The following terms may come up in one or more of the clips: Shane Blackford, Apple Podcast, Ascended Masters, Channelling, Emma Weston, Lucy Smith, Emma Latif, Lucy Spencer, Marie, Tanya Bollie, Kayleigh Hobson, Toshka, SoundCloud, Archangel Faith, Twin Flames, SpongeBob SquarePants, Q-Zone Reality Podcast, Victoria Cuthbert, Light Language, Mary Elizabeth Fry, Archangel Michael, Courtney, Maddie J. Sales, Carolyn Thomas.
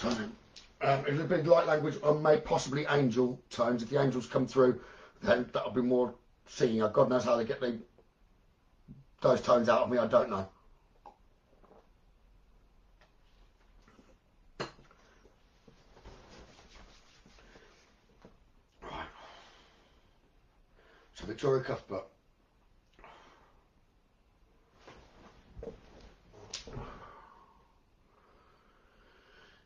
time. It'll be light language and may possibly angel tones. If the angels come through, then that'll be more singing. God knows how they get those tones out of me, I don't know. Right. So Victoria Cuthbert.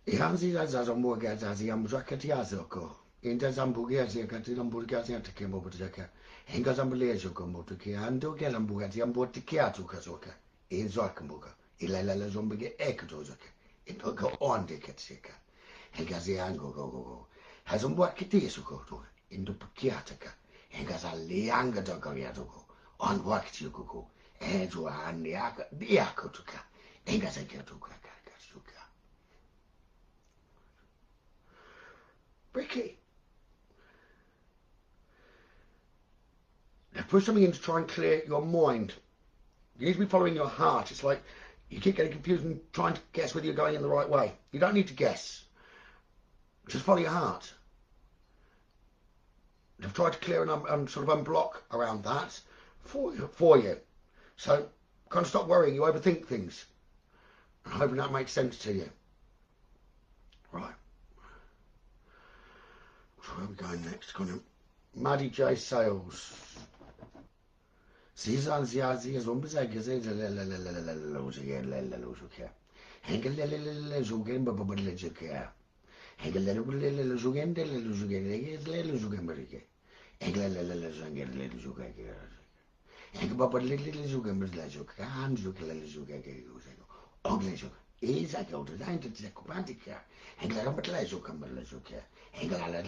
Ihamzi zaza mboga zazi amuzakati yazoko. Inda zambuga zikati zambuga zikatike mbotuzaka. Inga zambule zoko mbotuke andoke zambuga zambotike atuka zoka. Inzaka mboga. Ilalala zombige ekdozoka. Indoka ondiketsika. Inga ziango go. Hazomboa kiti suko to. Indopukiataka. Inga zalianga dogo yatoko. Onwakti yoko. Edwa andiaka diakotuka. Inga zakatuka. Ricky. Now put something in to try and clear your mind. You need to be following your heart. It's like you keep getting confused and trying to guess whether you're going in the right way. You don't need to guess. Just follow your heart. I've tried to clear and sort of unblock around that for you. So kind of stop worrying. You overthink things. I'm hoping that makes sense to you. Right. Where are we going next? Maddie J. Sales. Season Ziazi is I've been given,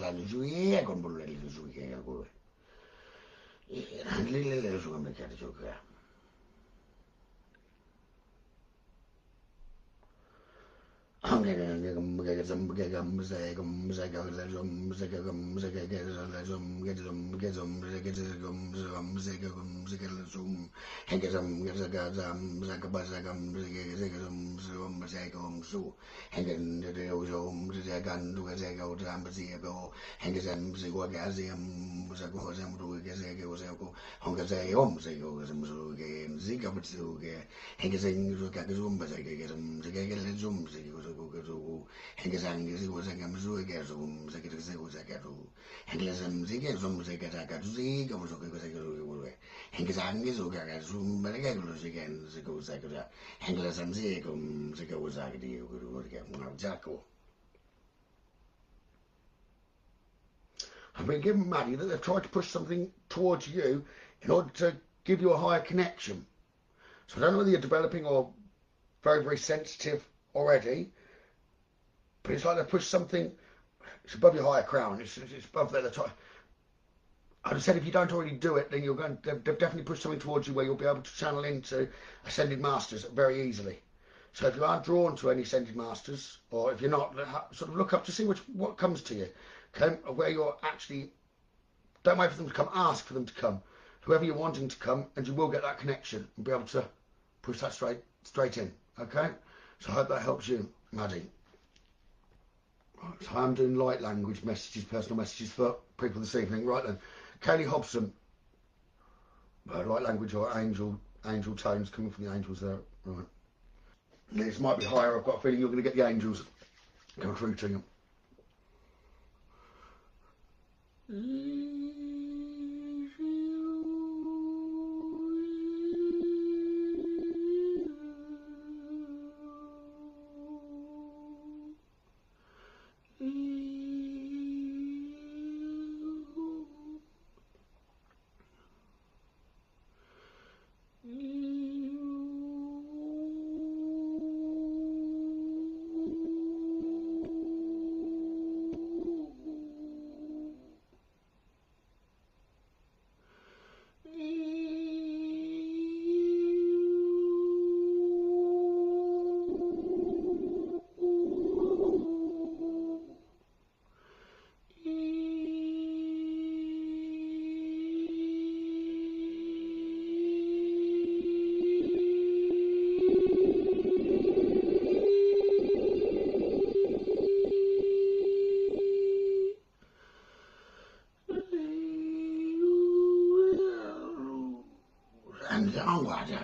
Maddie, that they've tried to push something towards you in order to give you a higher connection. So I don't know whether you're developing or very, very sensitive already, but it's like they push something. It's above your higher crown. It's above the top. I just said if you don't already do it, then you're going. They've definitely pushed something towards you where you'll be able to channel into ascended masters very easily. So if you are drawn to any ascended masters, or if you're not, sort of look up to see what comes to you. Okay, where you're actually, don't wait for them to come, ask for them to come. Whoever you're wanting to come, and you will get that connection and be able to push that straight in. Okay, so I hope that helps you, Maddie. Right, so I'm doing light language messages, personal messages for people this evening. Right then, Kayleigh Hobson. Light language or angel tones coming from the angels there. Right, this might be higher. I've got a feeling you're going to get the angels coming through to you. Kayleigh,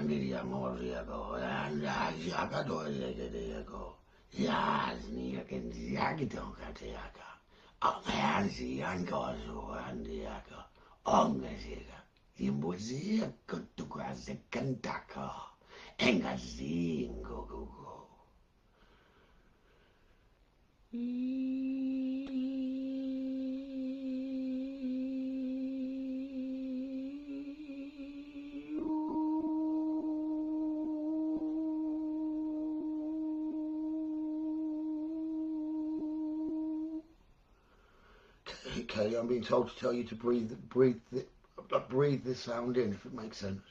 I'm being told to tell you to breathe this sound in, if it makes sense.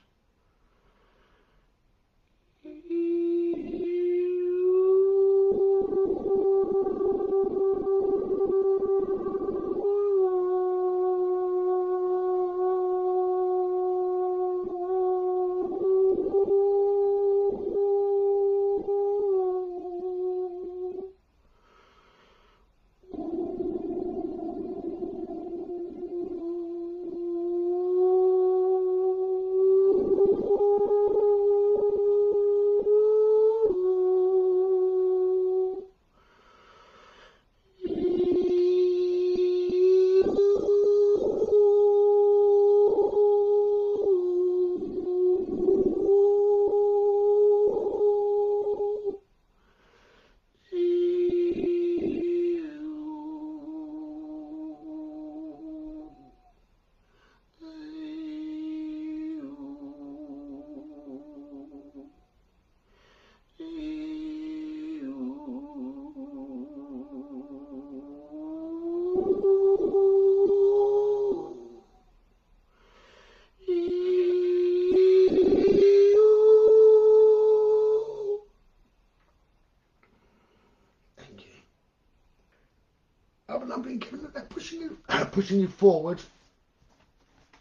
Pushing you forward,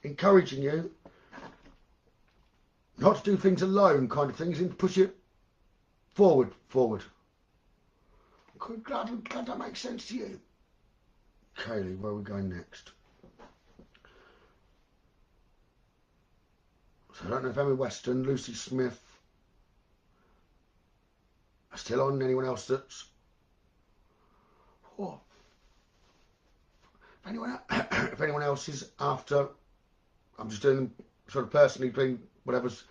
encouraging you not to do things alone, kind of things, and push it forward. I'm glad that makes sense to you. Kayleigh, where are we going next? So I don't know if Emma Weston, Lucy Smith are still on, anyone else that's... Oh. If anyone else is after, I'm just doing sort of personally, doing whatever's,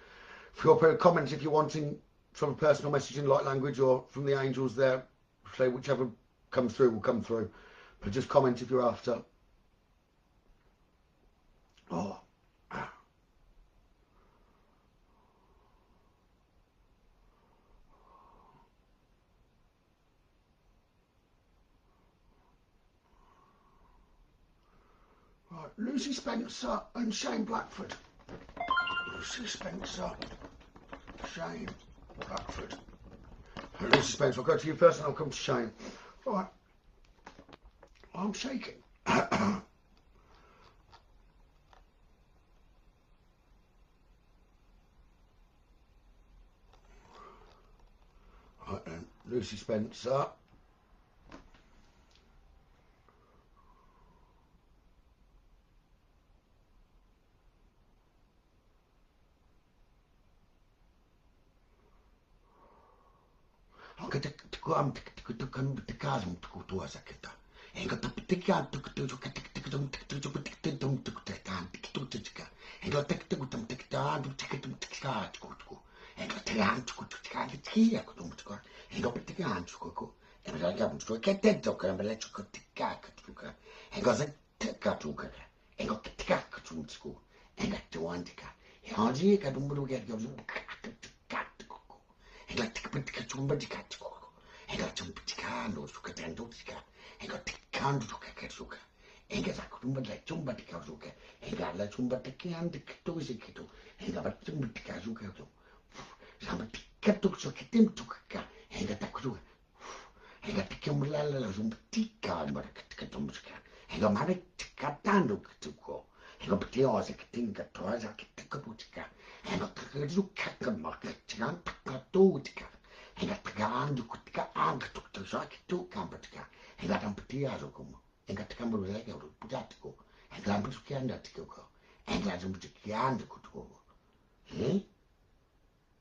feel free to comment if you're wanting sort of personal message in light language or from the angels there, say whichever comes through will come through, but just comment if you're after. Oh. Lucy Spencer and Shane Blackford. Lucy Spencer, Shane Blackford. Lucy Spencer, I'll go to you first and I'll come to Shane. All right. I'm shaking. Right then, Lucy Spencer.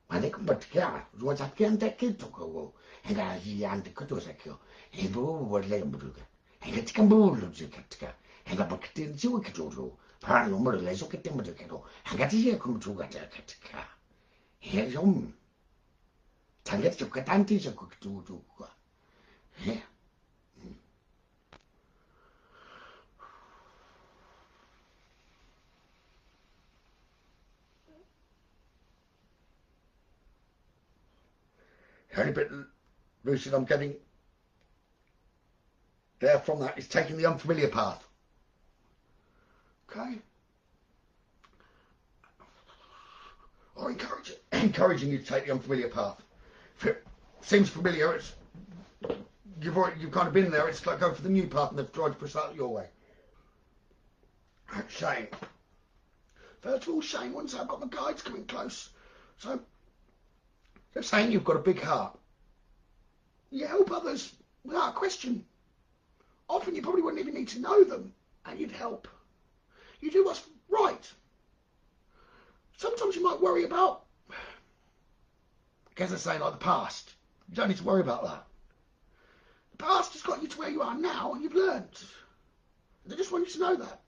Madekumbatka, Rosakam Takitoko, and Azian the Kotosako, and Boo was Lambruga, and it's Kambu Luzukatka, and the Bakitin Zukato, Paranormal Lazokatimato, and got here come to Gatatka. Here's home. Tanget of Katantis a cook to here. The only bit, Lucy, I'm getting there from that is taking the unfamiliar path. Okay? I encourage it, encouraging you to take the unfamiliar path. If it seems familiar, it's you've kind of been there, it's like going for the new path and they've tried to push that your way. Shane. First of all, Shane, once I've got my guides coming close, so they're saying you've got a big heart. You help others without a question. Often you probably wouldn't even need to know them, and you'd help. You do what's right. Sometimes you might worry about, I guess I say, like the past. You don't need to worry about that. The past has got you to where you are now, and you've learned. They just want you to know that.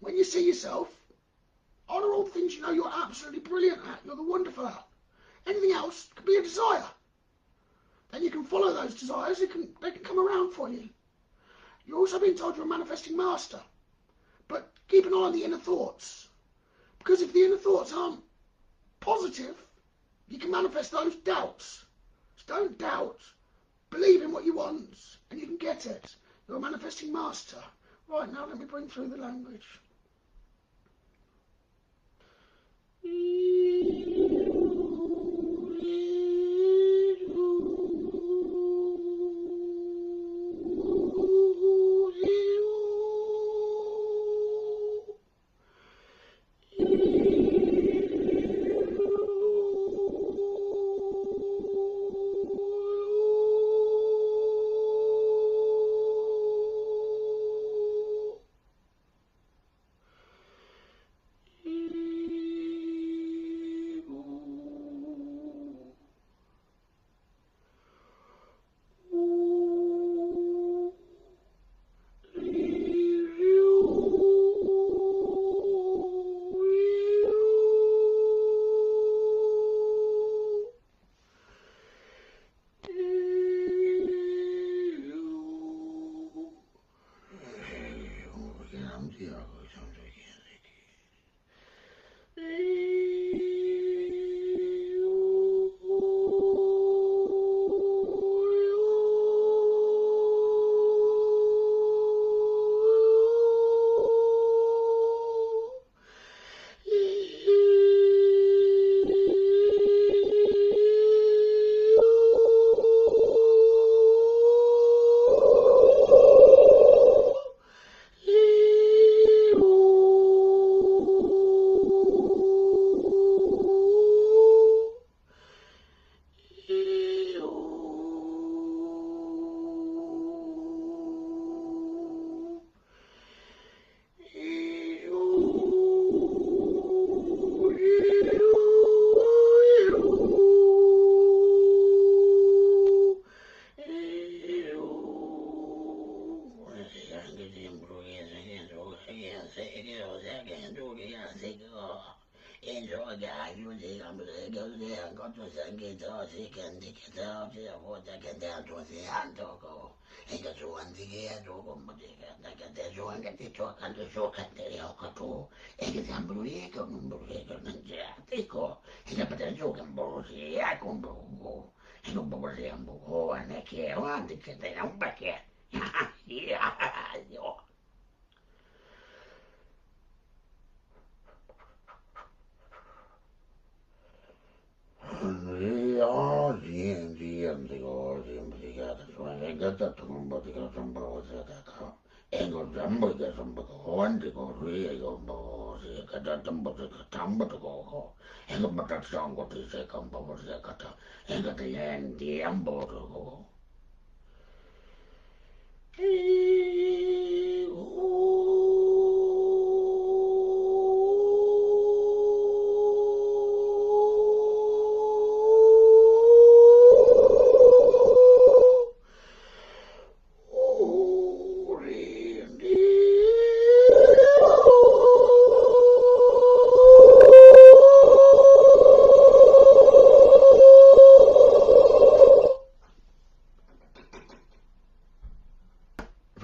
When you see yourself, honour all the things you know you're absolutely brilliant at, you're the wonderful at. Anything else could be a desire. Then you can follow those desires, they can come around for you. You're also being told you're a manifesting master. But keep an eye on the inner thoughts. Because if the inner thoughts aren't positive, you can manifest those doubts. So don't doubt. Believe in what you want, and you can get it. You're a manifesting master. Right, now let me bring through the language.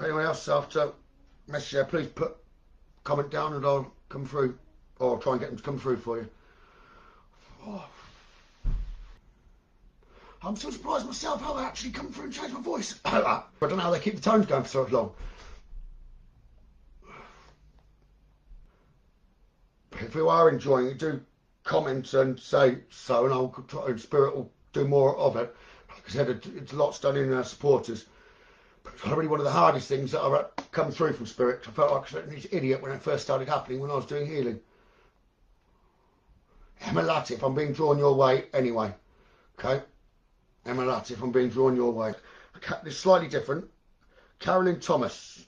Anyone else after message? Please put comment down and I'll come through, or I'll try and get them to come through for you. Oh. I'm so surprised myself how they actually come through and change my voice. I don't know how they keep the tones going for so long. If you are enjoying it, do comment and say so, and I'll try and Spirit will do more of it. Like I said, it's lots done in our supporters. But it's probably one of the hardest things that I've come through from Spirit. I felt like an idiot when it first started happening when I was doing healing. Emma Latif, I'm being drawn your way anyway. Okay? Emma Latif, I'm being drawn your way. Okay, this is slightly different. Carolyn Thomas,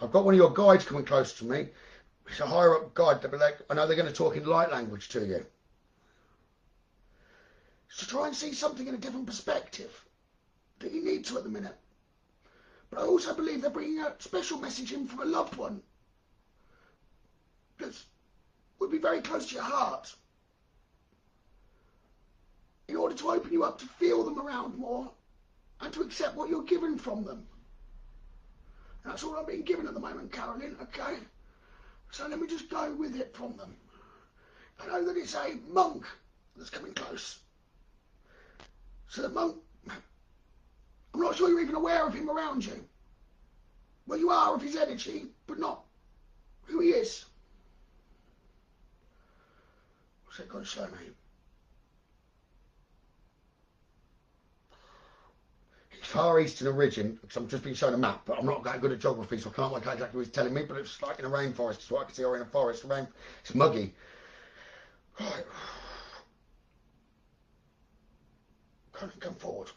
I've got one of your guides coming close to me. It's a higher up guide. They'll be like, I know they're going to talk in light language to you. So try and see something in a different perspective that you need to at the minute. But I also believe they're bringing a special message in from a loved one that would be very close to your heart, in order to open you up to feel them around more and to accept what you're given from them. And that's all I'm being given at the moment, Carolyn, okay? So let me just go with it from them. I know that it's a monk that's coming close. So the monk, I'm not sure you're even aware of him around you. Well, you are of his energy, but not who he is. What's that going to show me? Far eastern origin, because I'm just being shown a map, but I'm not that good at geography, so I can't work out exactly what he's telling me, but it's like in a rainforest, is what I can see, or in a forest, it's muggy. Right. Come forward.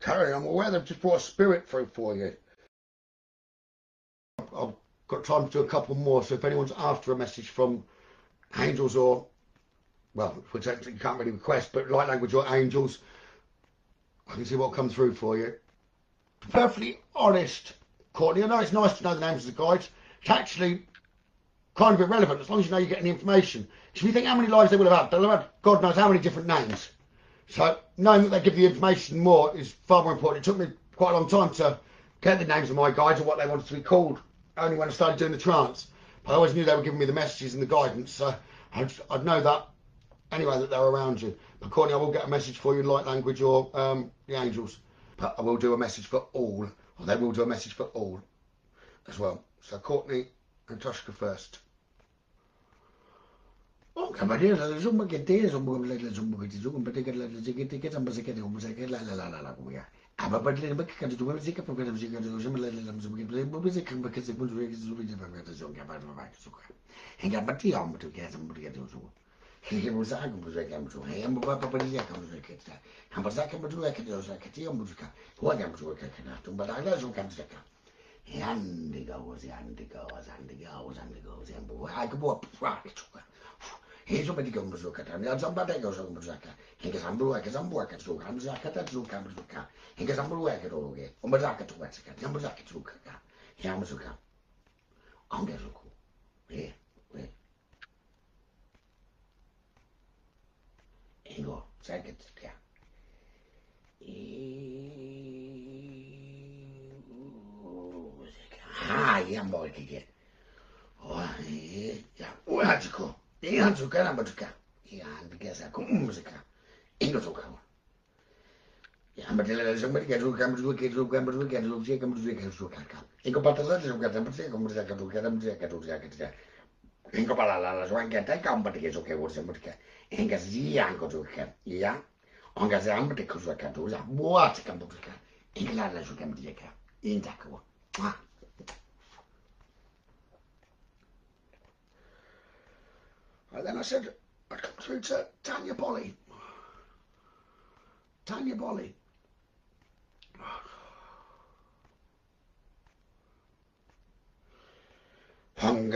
Carolyn, I'm aware they've just brought a spirit through for you. I'll got time to do a couple more, so if anyone's after a message from angels or, well, which you can't really request, but light language or angels, I can see what comes through for you. Perfectly honest, Courtney, I know it's nice to know the names of the guides. It's actually kind of irrelevant as long as you know you're getting the information. Because if you think how many lives they will have had, they'll have had God knows how many different names. So knowing that they give you information more is far more important. It took me quite a long time to get the names of my guides or what they wanted to be called, only when I started doing the trance. But I always knew they were giving me the messages and the guidance, so I'd know that anyway, that they're around you. But Courtney, I will get a message for you in light language or the angels. But I will do a message for all, or they will do a message for all as well. So Courtney and Toshka first. Okay, but here's a little bit And then I said, I'd come through to Tanya Bollie. Tanya Bollie. That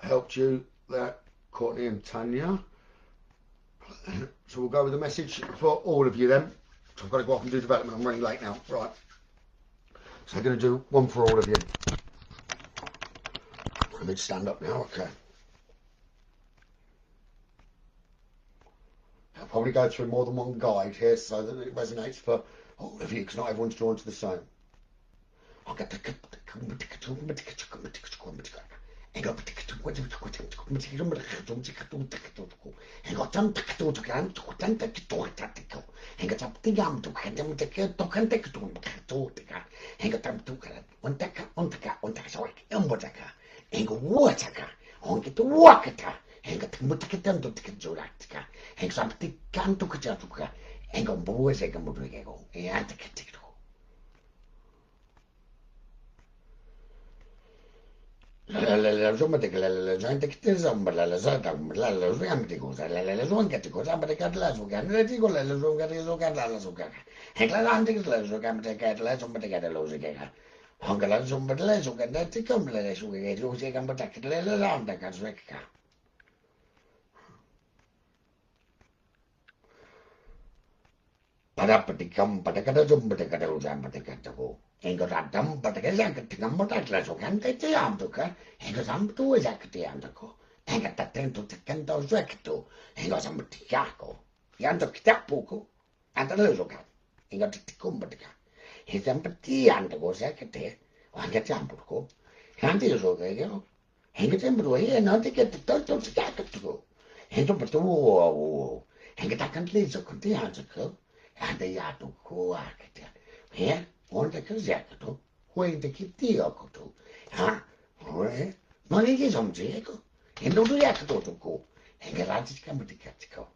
helped you there, Courtney and Tanya. So we'll go with a message for all of you then. So I've got to go off and do development. I'm running late now. Right. So I'm going to do one for all of you. I need to stand up now. Okay. I'll probably go through more than one guide here so that it resonates for all of you because not everyone's drawn to the same. Okay. 행동 보고에서 행동 모르게 하고 애한테 캡틱이라고 la zona de la gente que te zomba la zona la zona de cosa la zona que te cosa para que la zona de digo la zona de la zona que la gente que la zona que la zona de la zona que aunque la zona de la zona que te come la zona que lo se cambia que la zona que se cae para practicar para que la zona de la zona que te go Engo radam patake zakti gamota glaso kante te amduka. Engo zamtu zakti amduko. Engo tatento tekendo zakto. Engo zamti yako. Yando kitapuko. Andalezo kan. Engo tikumbatka. He zamti anduko zakte. Wanga zambuko. Handi zo gayo. Engo zambu he no te get toto zakto. Engo patu. Engo takantlizo kunti anzuko. Handi yatuko akte. Here One that is Yakato, waiting to keep the Yakato. Ah, well, money is on the echo. And no Yakato to go, and the largest come to Katiko.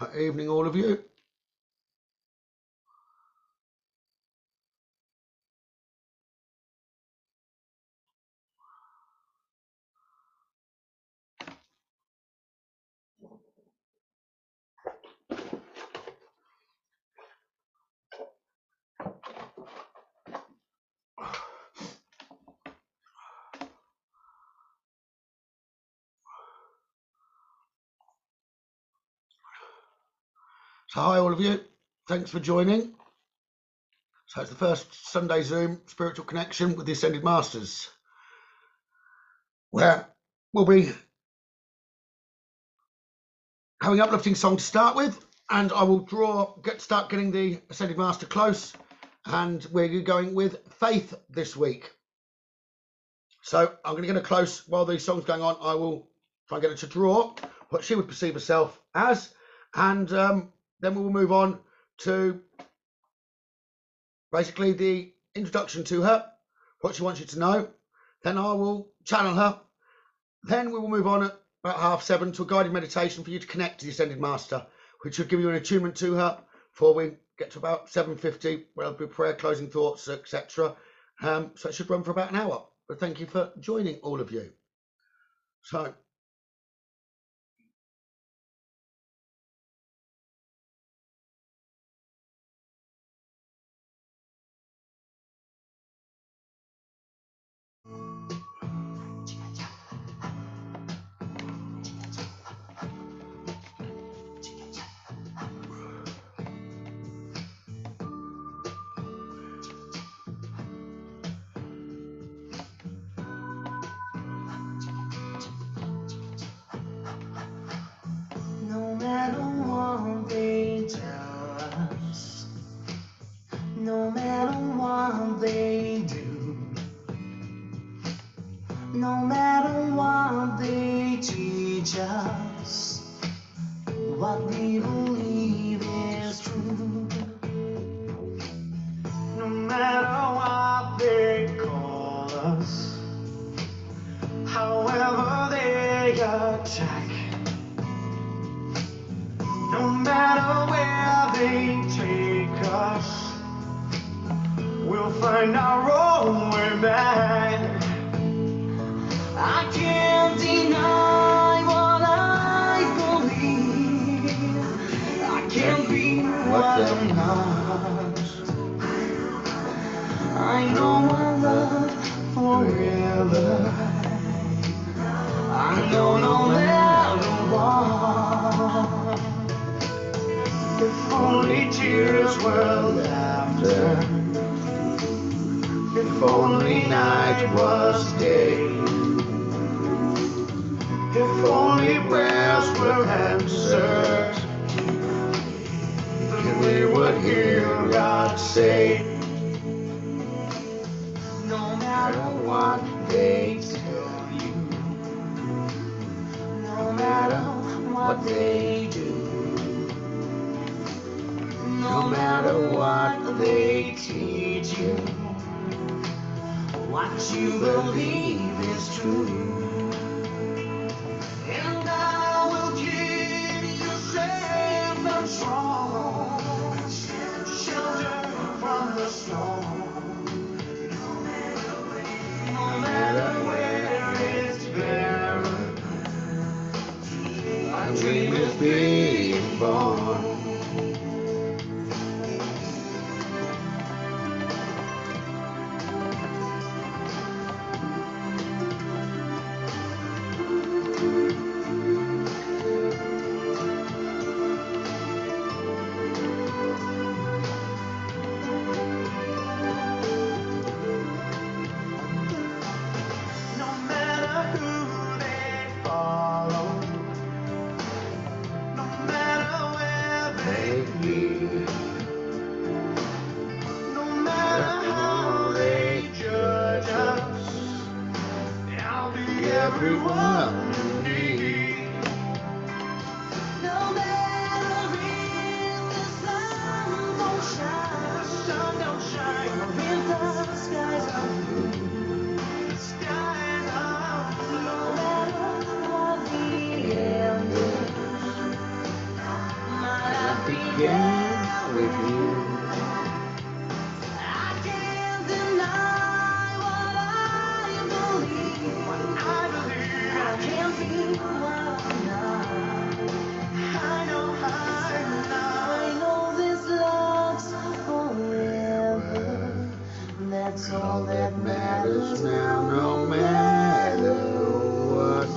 Good evening, all of you. So hi all of you, thanks for joining. So it's the first Sunday Zoom Spiritual Connection with the Ascended Masters, where we'll be having an uplifting song to start with, and I will start getting the Ascended Master close, and we're going with Faith this week. So I'm going to get a close while the song's going on. I will try and get her to draw what she would perceive herself as, and then we'll move on to basically the introduction to her, what she wants you to know. Then I will channel her. Then we will move on at about 7:30 to a guided meditation for you to connect to the Ascended Master, which will give you an attunement to her before we get to about 7:50, where there'll be prayer, closing thoughts, etc. So it should run for about an hour. But thank you for joining, all of you. So. No with you. That's all that matters now, no matter what.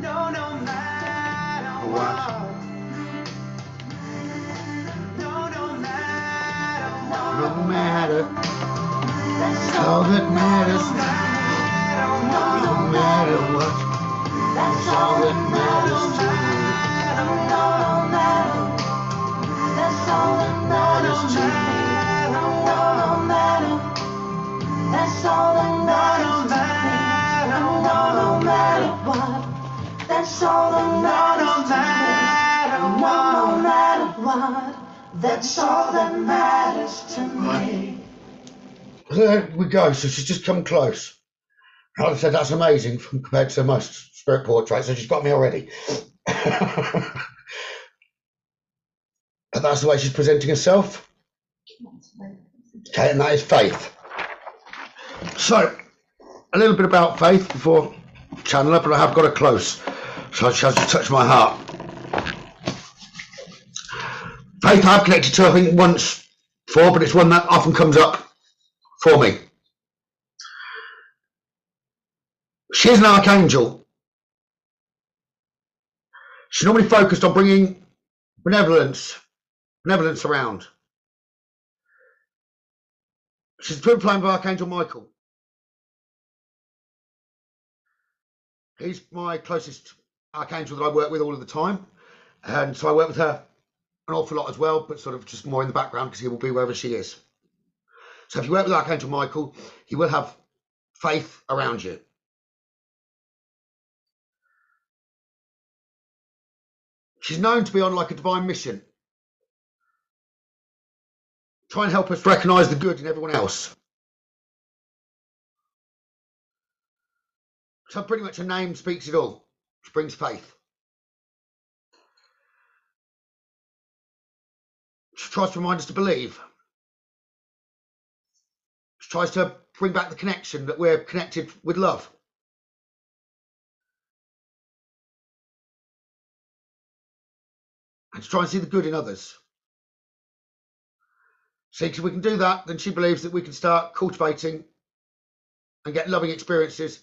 No, no matter what. No, no matter what. No matter. That's all that matters now, no matter what. That's all that matters to me. No matter. That's all that matters to me. No matter. That's all that matters to me. No matter what. That's all that matters to me. No matter what. That's all that matters to me. There we go. So she's just come close. Like I said, that's amazing compared to most spirit portraits. So she's got me already. And that's the way she's presenting herself. Okay, and that is Faith. So, a little bit about Faith before Channeller, but I have got her close, so I shall touch my heart. Faith I've connected to, I think, once before, but it's one that often comes up for me. She's an archangel. She's normally focused on bringing benevolence around. She's the twin flame of Archangel Michael. He's my closest archangel that I work with all of the time, and so I work with her an awful lot as well, but sort of just more in the background because he will be wherever she is. So if you work with Archangel Michael, he will have Faith around you. She's known to be on like a divine mission. Try and help us recognise the good in everyone else. So pretty much her name speaks it all. She brings faith. She tries to remind us to believe. She tries to bring back the connection that we're connected with love. And to try and see the good in others. See, because if we can do that, then she believes that we can start cultivating and get loving experiences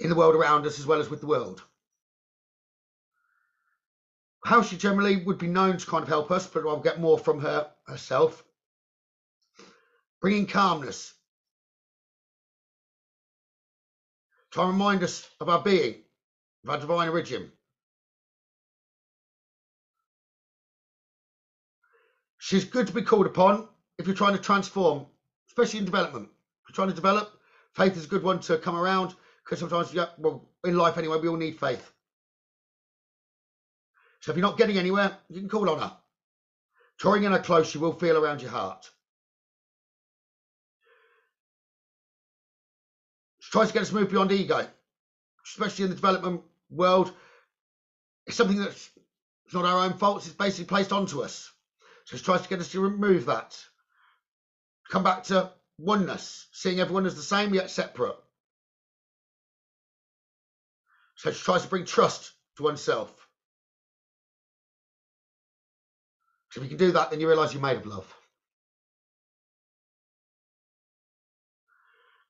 in the world around us as well as with the world. How she generally would be known to kind of help us, but I'll get more from her herself. Bringing calmness. Try and remind us of our being, of our divine origin. She's good to be called upon if you're trying to transform, especially in development. If you're trying to develop, Faith is a good one to come around, because sometimes, yeah, well, in life anyway, we all need faith. So if you're not getting anywhere, you can call on her. Drawing in her close, she will feel around your heart. She tries to get us to move beyond ego, especially in the development world. It's something that's not our own fault, it's basically placed onto us. So she tries to get us to remove that. Come back to oneness, seeing everyone as the same yet separate. So she tries to bring trust to oneself. So if you can do that, then you realise you're made of love.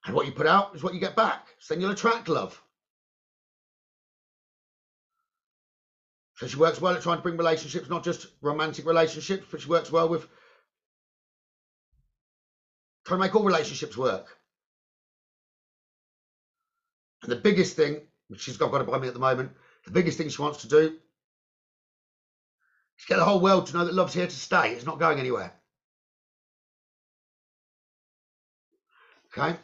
And what you put out is what you get back. So then you'll attract love. So she works well at trying to bring relationships, not just romantic relationships, but she works well with trying to make all relationships work. And the biggest thing, which she's got it by me at the moment, the biggest thing she wants to do is get the whole world to know that love's here to stay. It's not going anywhere. Okay?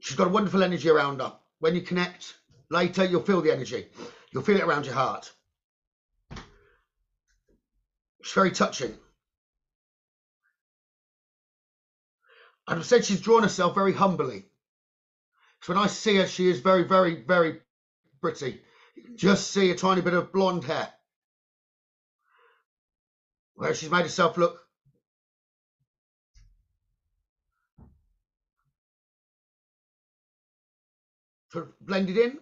She's got a wonderful energy around her. When you connect later, you'll feel the energy. You'll feel it around your heart. It's very touching. I've said she's drawn herself very humbly. When I see her, she is very, very, very pretty. You can just see a tiny bit of blonde hair. Well, she's made herself look. Sort of blended in.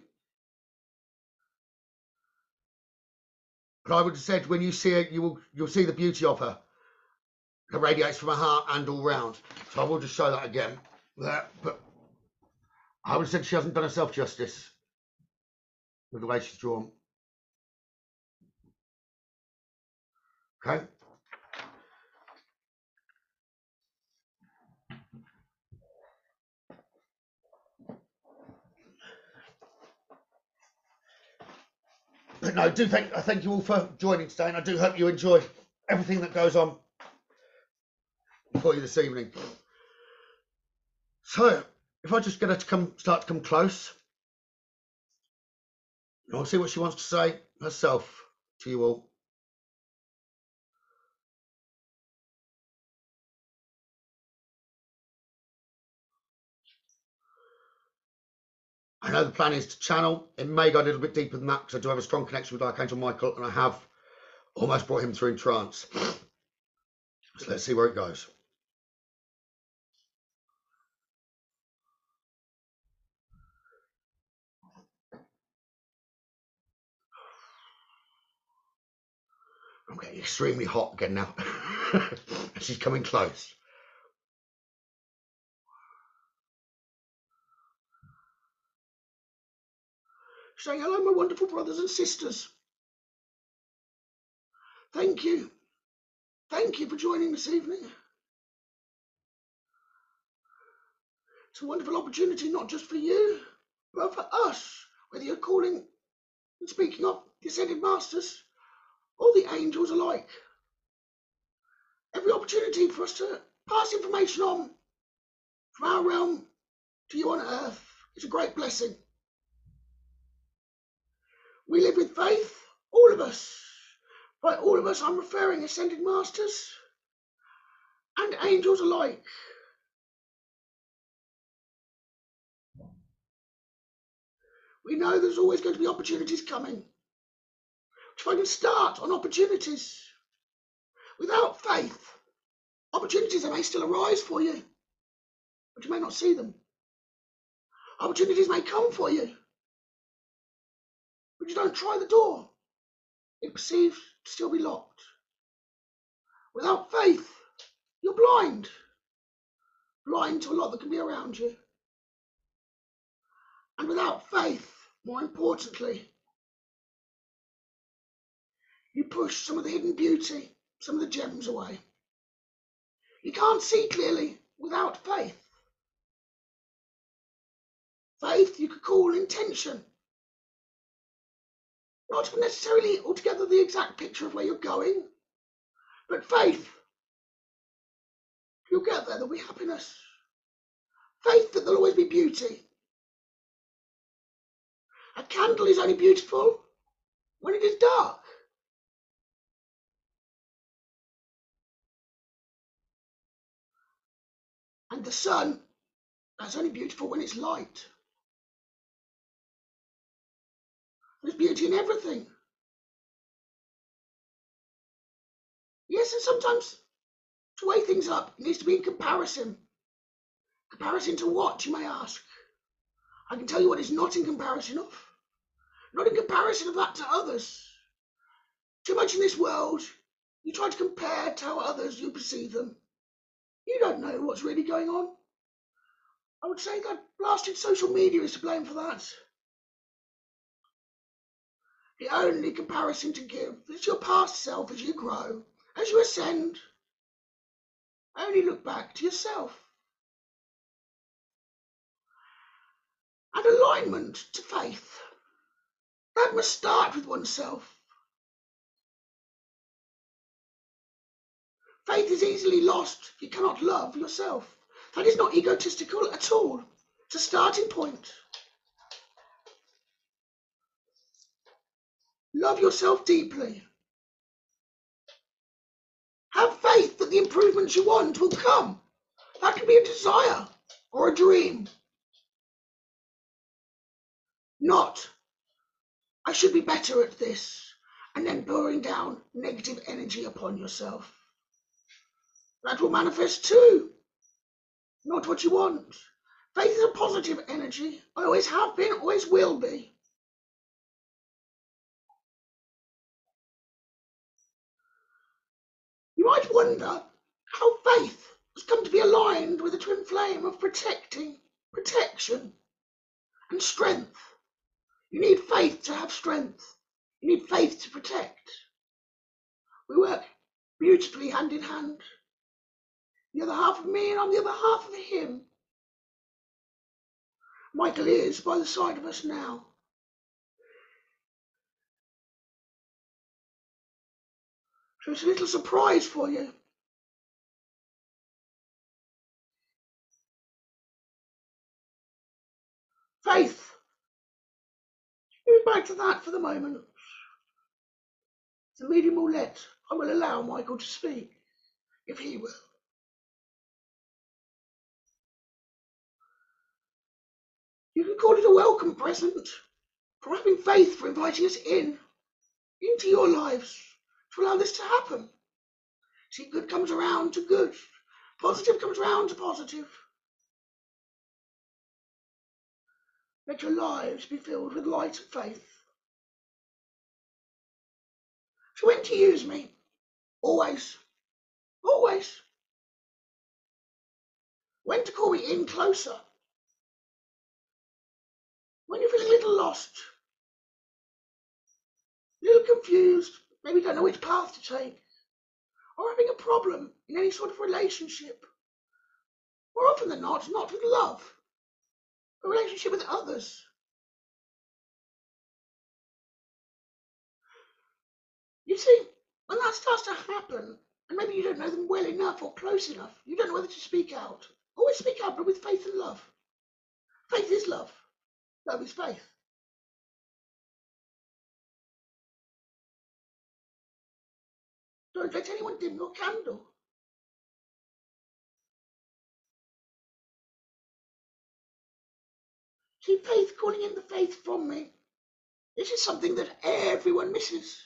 But I would have said when you see her, you'll see the beauty of her. It radiates from her heart and all round. So I will just show that again. There, but I would have said she hasn't done herself justice with the way she's drawn. Okay. But no, I thank you all for joining today, and I do hope you enjoy everything that goes on for you this evening. So if I just get her to start to come close, and I'll see what she wants to say herself to you all. I know the plan is to channel. It may go a little bit deeper than that because I do have a strong connection with Archangel Michael, and I have almost brought him through in trance. So let's see where it goes. I'm getting extremely hot again now. She's coming close. Saying hello, my wonderful brothers and sisters. Thank you. Thank you for joining this evening. It's a wonderful opportunity, not just for you, but for us, whether you're calling and speaking of the Ascended Masters or the angels alike. Every opportunity for us to pass information on from our realm to you on earth is a great blessing. We live with faith, all of us. By all of us, I'm referring Ascended Masters and angels alike. We know there's always going to be opportunities coming. If I can start on opportunities, without faith, opportunities that may still arise for you, but you may not see them. Opportunities may come for you. But you don't try the door, it perceives to still be locked. Without faith, you're blind. Blind to a lot that can be around you. And without faith, more importantly, you push some of the hidden beauty, some of the gems away. You can't see clearly without faith. Faith you could call intention. Not necessarily altogether the exact picture of where you're going, but faith. You'll get there, there'll be happiness. Faith that there'll always be beauty. A candle is only beautiful when it is dark. And the sun, that's only beautiful when it's light. There's beauty in everything. Yes, and sometimes to weigh things up, it needs to be in comparison. Comparison to what, you may ask? I can tell you what it's not in comparison of. Not in comparison of that to others. Too much in this world, you try to compare to how others you perceive them. You don't know what's really going on. I would say that blasted social media is to blame for that. The only comparison to give is your past self as you grow, as you ascend. Only look back to yourself. And alignment to faith. That must start with oneself. Faith is easily lost if you cannot love yourself. That is not egotistical at all. It's a starting point. Love yourself deeply. Have faith that the improvements you want will come. That can be a desire or a dream. not, I should be better at this, and then pouring down negative energy upon yourself. That will manifest too. Not what you want. Faith is a positive energy. I always have been, always will be. You might wonder how faith has come to be aligned with the twin flame of protecting, protection, and strength. You need faith to have strength. You need faith to protect. We work beautifully hand in hand. The other half of me and I'm the other half of him. Michael is by the side of us now. So it's a little surprise for you. Faith. Move back to that for the moment. The medium will let, I will allow Michael to speak, if he will. You can call it a welcome present for having faith, for inviting us in, into your lives, to allow this to happen. See, good comes around to good. Positive comes around to positive. Let your lives be filled with light and faith. So when to use me? Always. Always. When to call me in closer? When you feel a little lost, a little confused, maybe don't know which path to take, or having a problem in any sort of relationship. More often than not with love, a relationship with others. You see, when that starts to happen, and maybe you don't know them well enough or close enough, you don't know whether to speak out. Always speak out, but with faith and love. Faith is love. Love is faith. Don't let anyone dim your candle. See, faith, calling in the faith from me. This is something that everyone misses.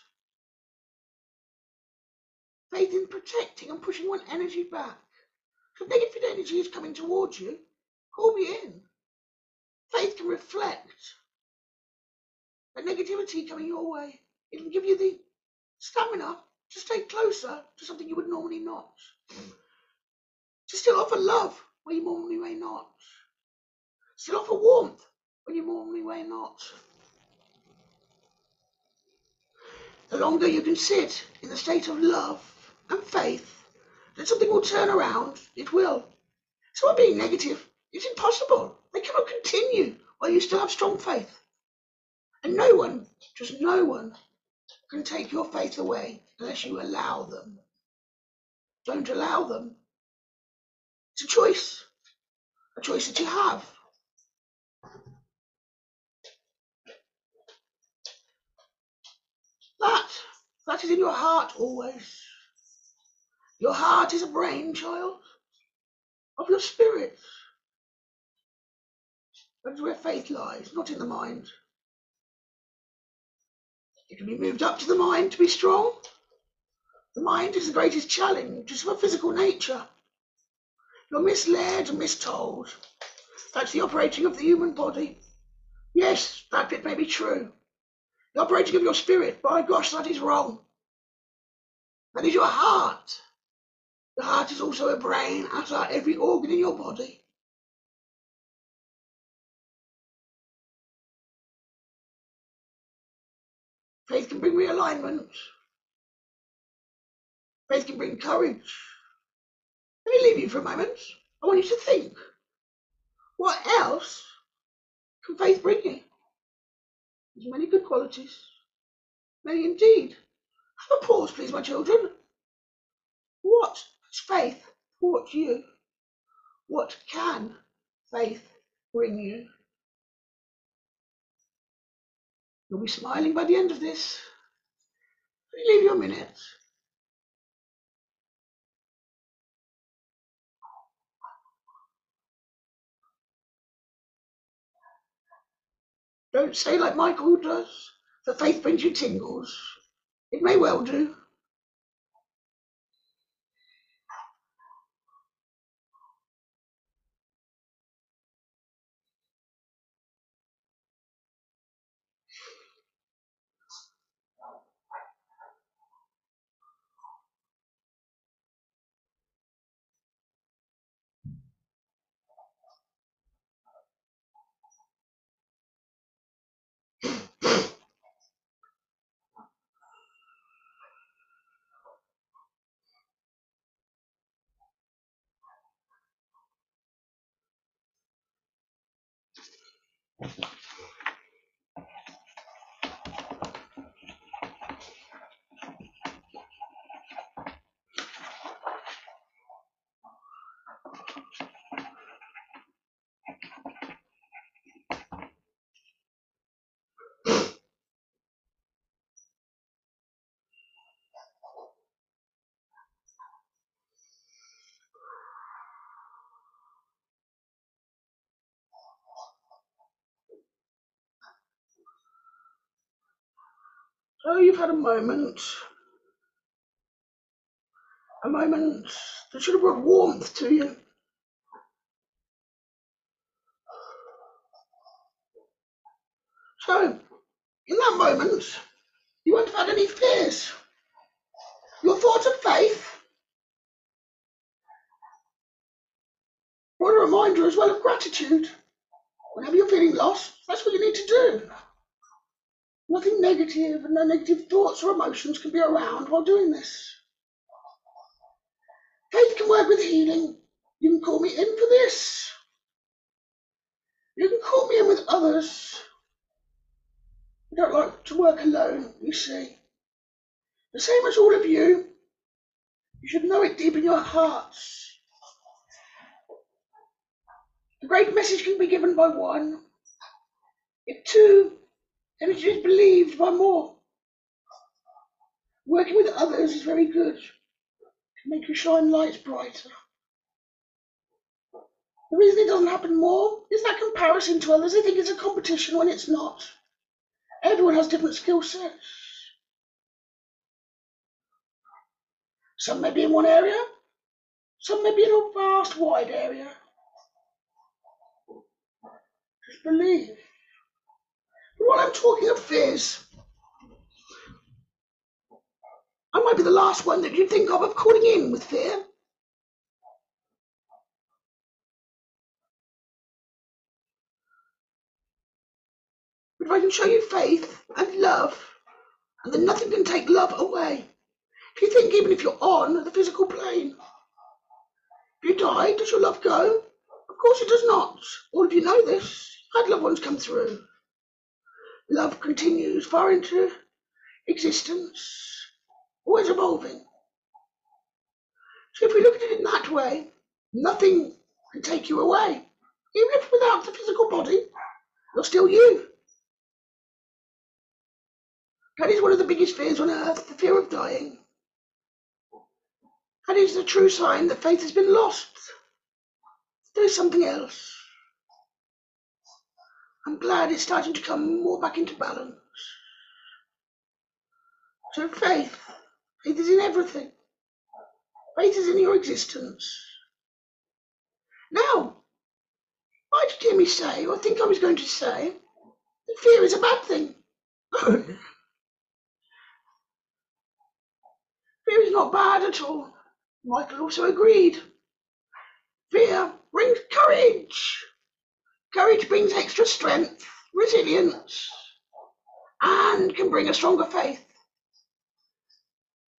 Faith in protecting and pushing one energy back. So negative energy is coming towards you. Call me in. Faith can reflect the negativity coming your way. It can give you the stamina to stay closer to something you would normally not. To still offer love where you normally may not. Still offer warmth when you normally may not. The longer you can sit in the state of love and faith, then something will turn around. It will. So by being negative, it's impossible. They cannot continue while you still have strong faith. And no one, just no one, can take your faith away unless you allow them. Don't allow them. It's a choice that you have. That is in your heart always. Your heart is a brainchild of your spirit. That is where faith lies, not in the mind. It can be moved up to the mind to be strong. The mind is the greatest challenge, just for physical nature. You're misled and mistold. That's the operating of the human body. Yes, that bit may be true. The operating of your spirit, by gosh, that is wrong. That is your heart. The heart is also a brain, as are every organ in your body. Faith can bring realignment. Faith can bring courage. Let me leave you for a moment. I want you to think. What else can faith bring you? There's many good qualities. Many indeed. Have a pause, please, my children. What has faith brought you? What can faith bring you? You'll be smiling by the end of this. Let me leave you a minute. Don't say like Michael does, the faith brings you tingles. It may well do. So you've had a moment that should have brought warmth to you. So, in that moment, you won't have had any fears. Your thoughts of faith brought a reminder as well of gratitude. Whenever you're feeling lost, that's what you need to do. Nothing negative and no negative thoughts or emotions can be around while doing this. Faith can work with healing. You can call me in for this. You can call me in with others. I don't like to work alone, you see. The same as all of you, you should know it deep in your hearts. The great message can be given by one. If two, and it is believed by more. Working with others is very good. It can make you shine lights brighter. The reason it doesn't happen more is that comparison to others. They think it's a competition when it's not. Everyone has different skill sets. Some may be in one area, some may be in a vast, wide area. Just believe. While I'm talking of fears, I might be the last one that you think of calling in with fear. But if I can show you faith and love, and then nothing can take love away. If you think even if you're on the physical plane, if you die, does your love go? Of course it does not. All of you know this. You've had loved ones come through. Love continues far into existence, always evolving. So if we look at it in that way, nothing can take you away. Even if without the physical body, you're still you. That is one of the biggest fears on earth, the fear of dying. That is the true sign that faith has been lost. There is something else. I'm glad it's starting to come more back into balance. So faith is in everything. Faith is in your existence. Now, why did you hear me say, or think I was going to say, that fear is a bad thing? Fear is not bad at all. Michael also agreed. Fear brings courage. Courage brings extra strength, resilience, and can bring a stronger faith.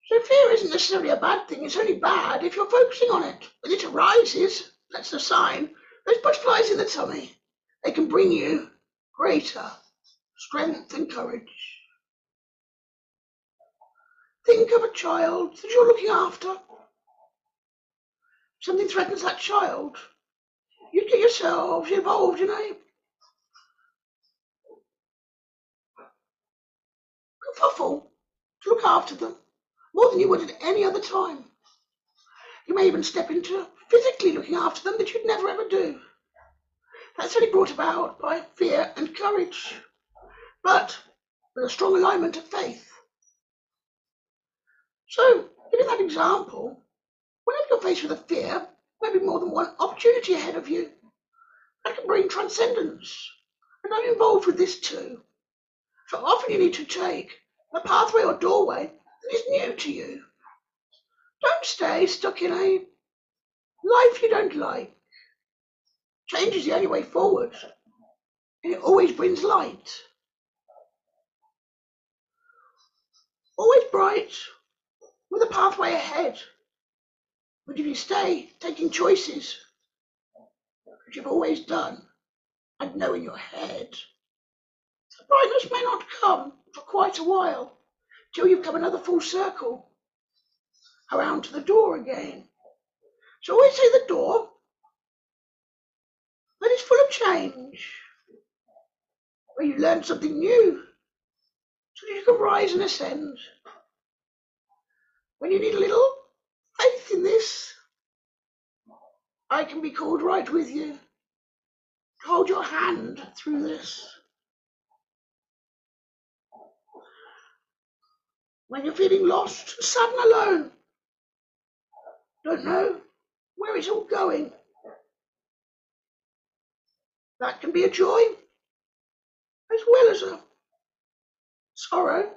So fear isn't necessarily a bad thing, it's only bad if you're focusing on it. When it arises, that's the sign. Those butterflies in the tummy, they can bring you greater strength and courage. Think of a child that you're looking after. Something threatens that child. You get yourselves involved, you know. Kerfuffle to look after them more than you would at any other time. You may even step into physically looking after them that you'd never ever do. That's only brought about by fear and courage. but with a strong alignment of faith. So, giving that example, whenever you're faced with a fear, maybe more than one opportunity ahead of you that can bring transcendence. And I'm involved with this too. So often you need to take a pathway or doorway that is new to you. Don't stay stuck in a life you don't like. Change is the only way forward, and it always brings light. Always bright, with a pathway ahead. But if you stay taking choices, which you've always done, and know in your head, the brightness may not come for quite a while, till you've come another full circle around to the door again. So I always say the door that is full of change, where you learn something new, so that you can rise and ascend. When you need a little faith in this, I can be called right with you, to hold your hand through this. When you're feeling lost, sad and alone, don't know where it's all going, that can be a joy as well as a sorrow.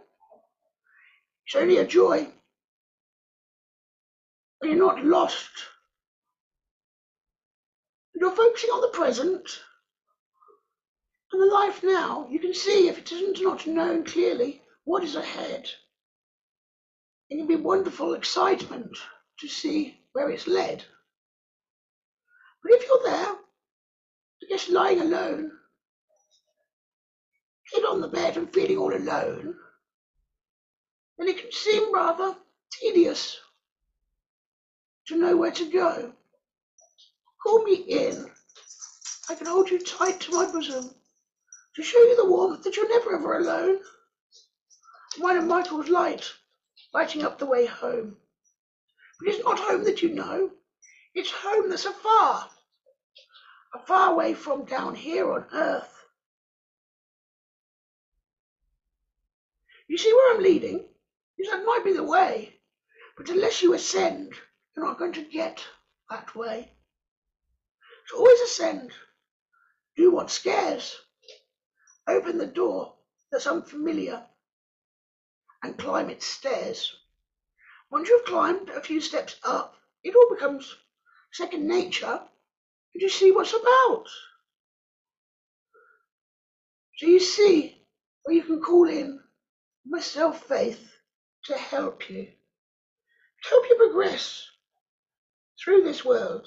It's only a joy when you're not lost. You're focusing on the present and the life now. You can see, if it isn't not known clearly, what is ahead. It can be wonderful excitement to see where it's led. But if you're there, just lying alone, hid on the bed and feeling all alone, then it can seem rather tedious to know where to go. Call me in. I can hold you tight to my bosom to show you the warmth that you're never ever alone. Mine and Michael's light, lighting up the way home. But it's not home that you know. It's home that's afar. A far way from down here on earth. You see where I'm leading? Is that might be the way. But unless you ascend, you're not going to get that way. So always ascend. Do what scares. Open the door that's unfamiliar and climb its stairs. Once you've climbed a few steps up, it all becomes second nature, and you see what's about. So you see where you can call in myself, Faith, to help you. Help you progress through this world.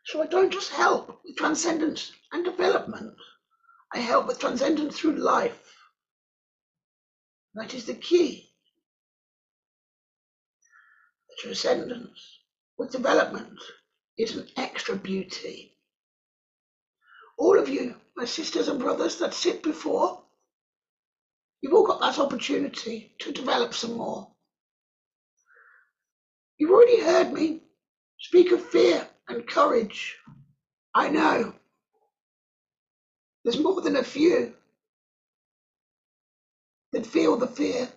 So I don't just help with transcendence and development. I help with transcendence through life. That is the key. Transcendence with development is an extra beauty. All of you, my sisters and brothers that sit before, you've all got that opportunity to develop some more. You've already heard me speak of fear and courage. I know there's more than a few that feel the fear.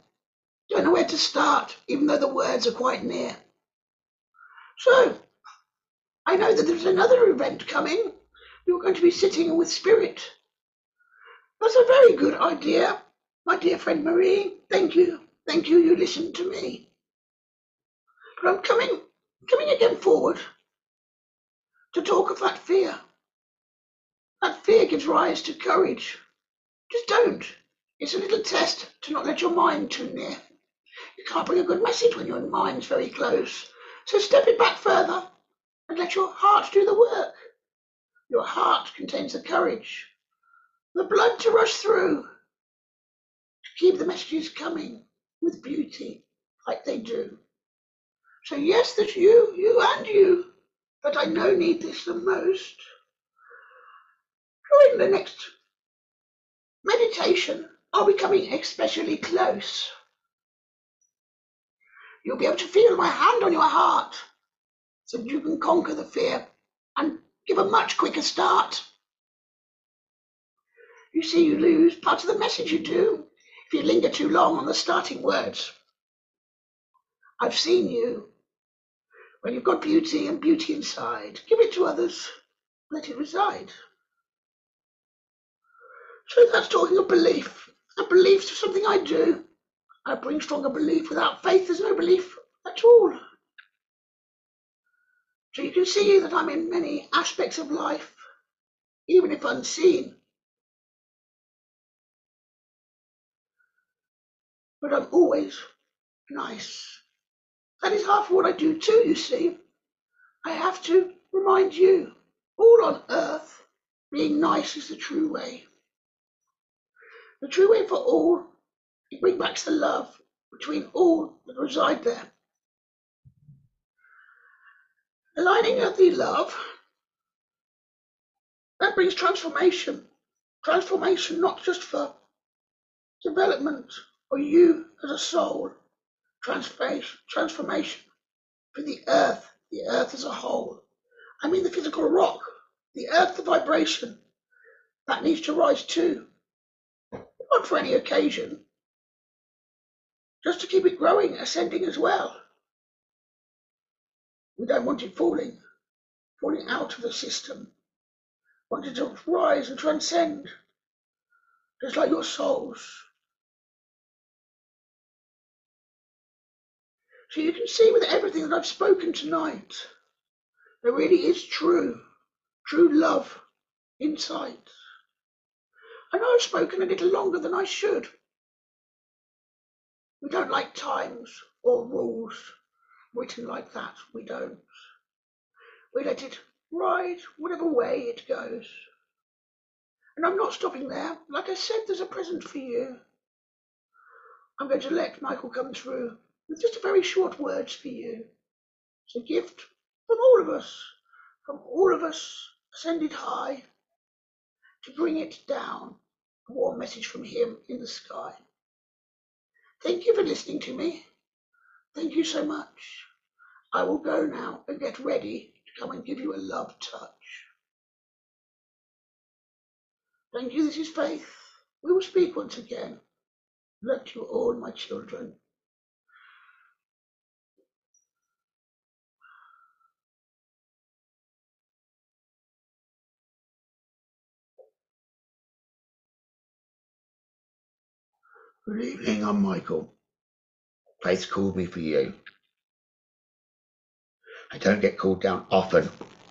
Don't know where to start, even though the words are quite near. So, I know that there's another event coming. You're going to be sitting with spirit. That's a very good idea, my dear friend Marie. Thank you. Thank you, you listened to me. But I'm coming again forward to talk of that fear. That fear gives rise to courage. Just don't. It's a little test to not let your mind too near. You can't bring a good message when your mind's very close. So step it back further and let your heart do the work. Your heart contains the courage, the blood to rush through, to keep the messages coming with beauty like they do. So yes, there's you, but I know need this the most. During the next meditation, are we coming especially close? You'll be able to feel my hand on your heart so you can conquer the fear and give a much quicker start. You see, you lose part of the message you do if you linger too long on the starting words. I've seen you. When you've got beauty and beauty inside, give it to others, let it reside. So that's talking of belief. A belief is something I do. I bring stronger belief. Without faith, there's no belief at all. So you can see that I'm in many aspects of life, even if unseen. But I'm always nice. That is half of what I do too, you see. I have to remind you, all on earth, being nice is the true way. The true way for all, it brings back the love between all that reside there. Aligning of the love, that brings transformation. Transformation not just for development or you as a soul, transformation for the earth as a whole. I mean the physical rock, the earth, the vibration, that needs to rise too. Not for any occasion, just to keep it growing, ascending as well. We don't want it falling out of the system. We want it to rise and transcend, just like your souls. So you can see with everything that I've spoken tonight, there really is true love inside. I know I've spoken a little longer than I should. We don't like times or rules written like that. We don't. We let it ride whatever way it goes. And I'm not stopping there. Like I said, there's a present for you. I'm going to let Michael come through with just a very short words for you. It's a gift from all of us ascended high, to bring it down, a warm message from him in the sky. Thank you for listening to me. Thank you so much. I will go now and get ready to come and give you a love touch. Thank you, this is Faith. We will speak once again. Love to you all, my children. Good evening, I'm Michael. Faith called me for you. I don't get called down often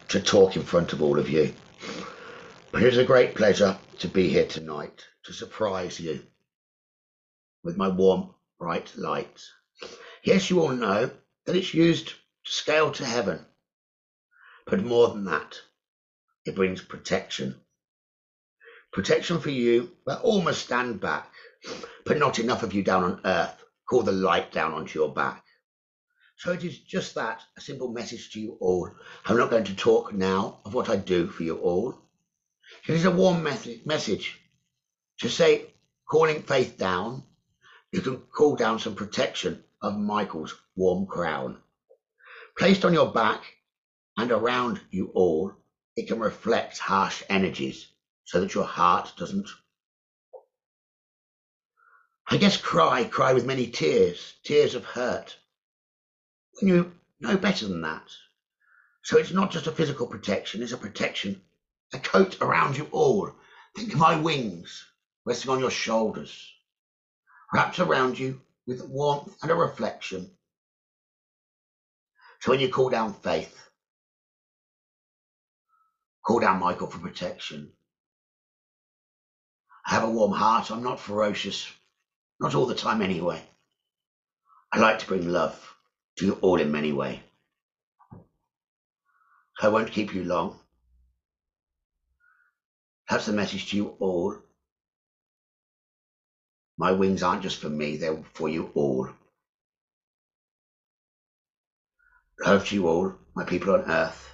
to talk in front of all of you, but it is a great pleasure to be here tonight to surprise you with my warm, bright light. Yes, you all know that it's used to scale to heaven, but more than that, it brings protection. Protection for you that all must stand back. But not enough of you down on earth call the light down onto your back. So it is just that, a simple message to you all. I'm not going to talk now of what I do for you all. It is a warm message to say, calling Faith down, you can call down some protection of Michael's warm crown. Placed on your back and around you all, it can reflect harsh energies so that your heart doesn't, I guess, cry with many tears of hurt, when you know better than that. So it's not just a physical protection, it's a protection, a coat around you all. Think of my wings resting on your shoulders, wrapped around you with warmth and a reflection. So when you call down Faith, call down Michael for protection. I have a warm heart, I'm not ferocious. Not all the time anyway. I like to bring love to you all in many ways. I won't keep you long. That's the message to you all. My wings aren't just for me, they're for you all. Love to you all, my people on earth,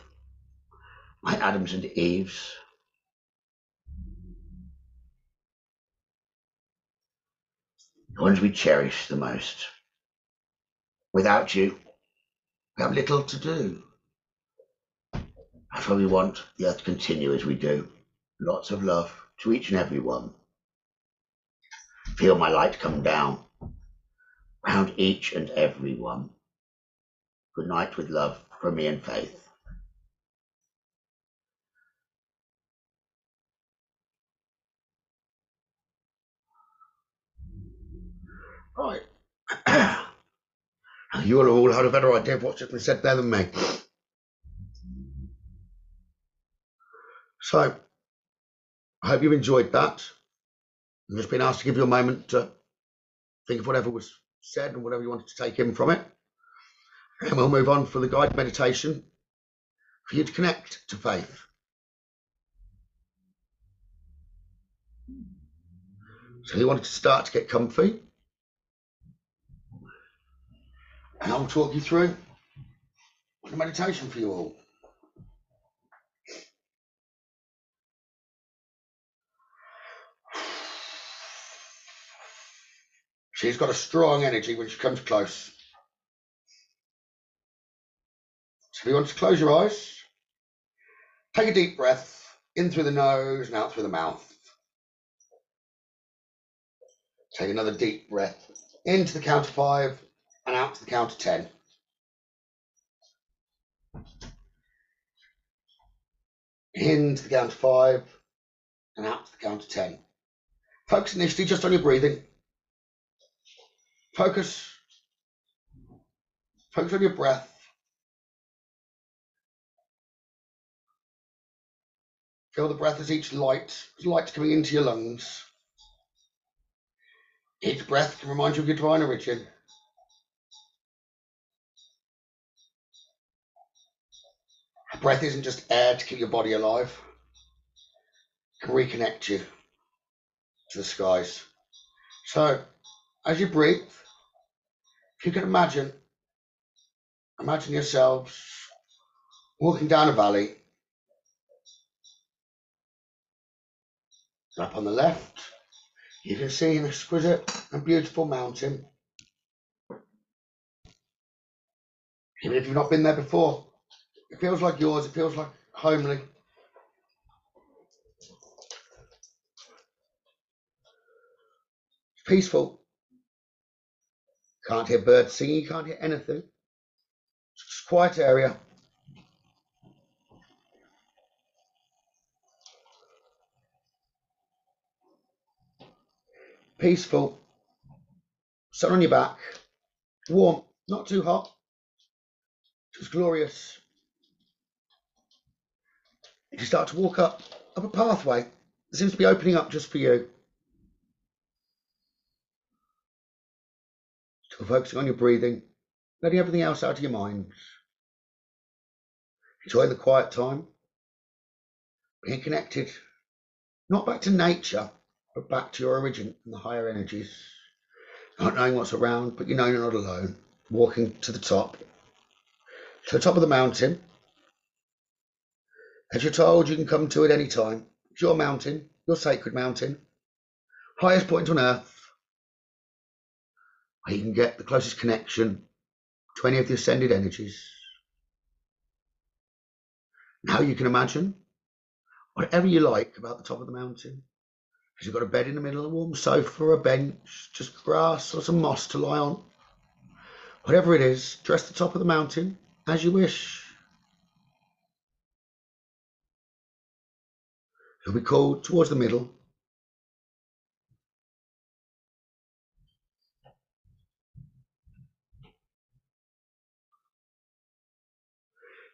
my Adams and Eves. The ones we cherish the most. Without you, we have little to do. That's why we want the earth to continue as we do. Lots of love to each and every one. Feel my light come down round each and every one. Good night with love from me and Faith. Right. You will have all had a better idea of what's just been said there than me. So, I hope you've enjoyed that. I've just been asked to give you a moment to think of whatever was said and whatever you wanted to take in from it. And we'll move on for the guided meditation for you to connect to Faith. So you wanted to start to get comfy. And I'll talk you through the meditation for you all. She's got a strong energy when she comes close. So if you want to close your eyes, take a deep breath in through the nose and out through the mouth. Take another deep breath into the count of 5 and out to the count of 10. Into the count of 5 and out to the count of 10. Focus initially just on your breathing. Focus on your breath. Feel the breath as each light's coming into your lungs. Each breath can remind you of your divine origin. A breath isn't just air to keep your body alive. It can reconnect you to the skies. So, as you breathe, if you can imagine yourselves walking down a valley. Up on the left, you can see an exquisite and beautiful mountain. Even if you've not been there before, it feels like yours, it feels like homely. It's peaceful. Can't hear birds singing, you can't hear anything. It's just a quiet area. Peaceful. Sun on your back. Warm, not too hot. Just glorious. You start to walk up a pathway that seems to be opening up just for you. Focusing on your breathing, letting everything else out of your mind. Enjoy the quiet time, being connected, not back to nature, but back to your origin and the higher energies. Not knowing what's around, but you know you're not alone. Walking to the top of the mountain. As you're told, you can come to it any time. It's your mountain, your sacred mountain, highest point on earth. You can get the closest connection to any of the ascended energies. Now you can imagine whatever you like about the top of the mountain. Because you've got a bed in the middle, a warm sofa, a bench, just grass or some moss to lie on. Whatever it is, dress the top of the mountain as you wish. You'll be called towards the middle.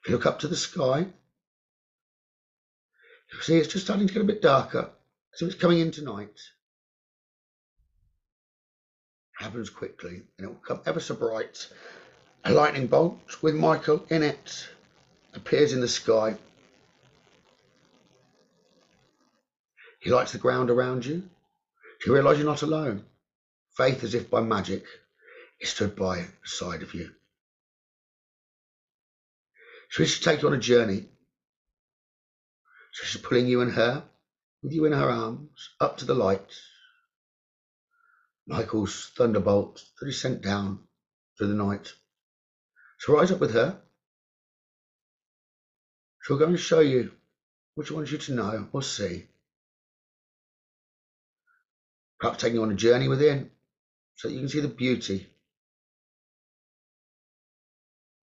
If you look up to the sky, you'll see it's just starting to get a bit darker, so it's coming into night. It happens quickly, and it will come ever so bright. A lightning bolt with Michael in it appears in the sky. He lights the ground around you. You realise you're not alone. Faith, as if by magic, is stood by the side of you. So she should take you on a journey. So she's pulling you and her, with you in her arms, up to the light. Michael's thunderbolt that he sent down through the night. So rise up with her. She'll go and show you what she wants you to know or see. Perhaps taking you on a journey within so that you can see the beauty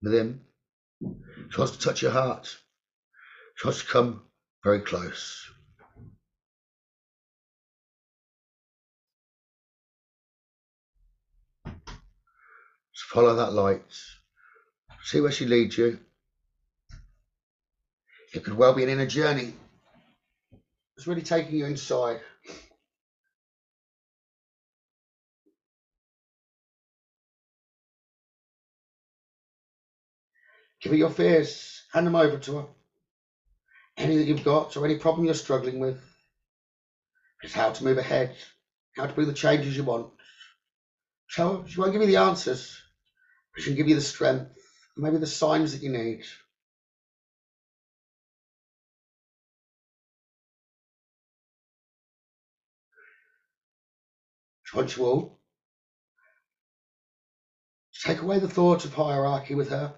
within. She wants to touch your heart. She wants to come very close. Just follow that light. See where she leads you. It could well be an inner journey. It's really taking you inside. Give her your fears. Hand them over to her. Any that you've got or any problem you're struggling with. It's how to move ahead. How to bring the changes you want. She won't give you the answers, but she'll give you the strength, and maybe the signs that you need. She wants you all to take away the thoughts of hierarchy with her.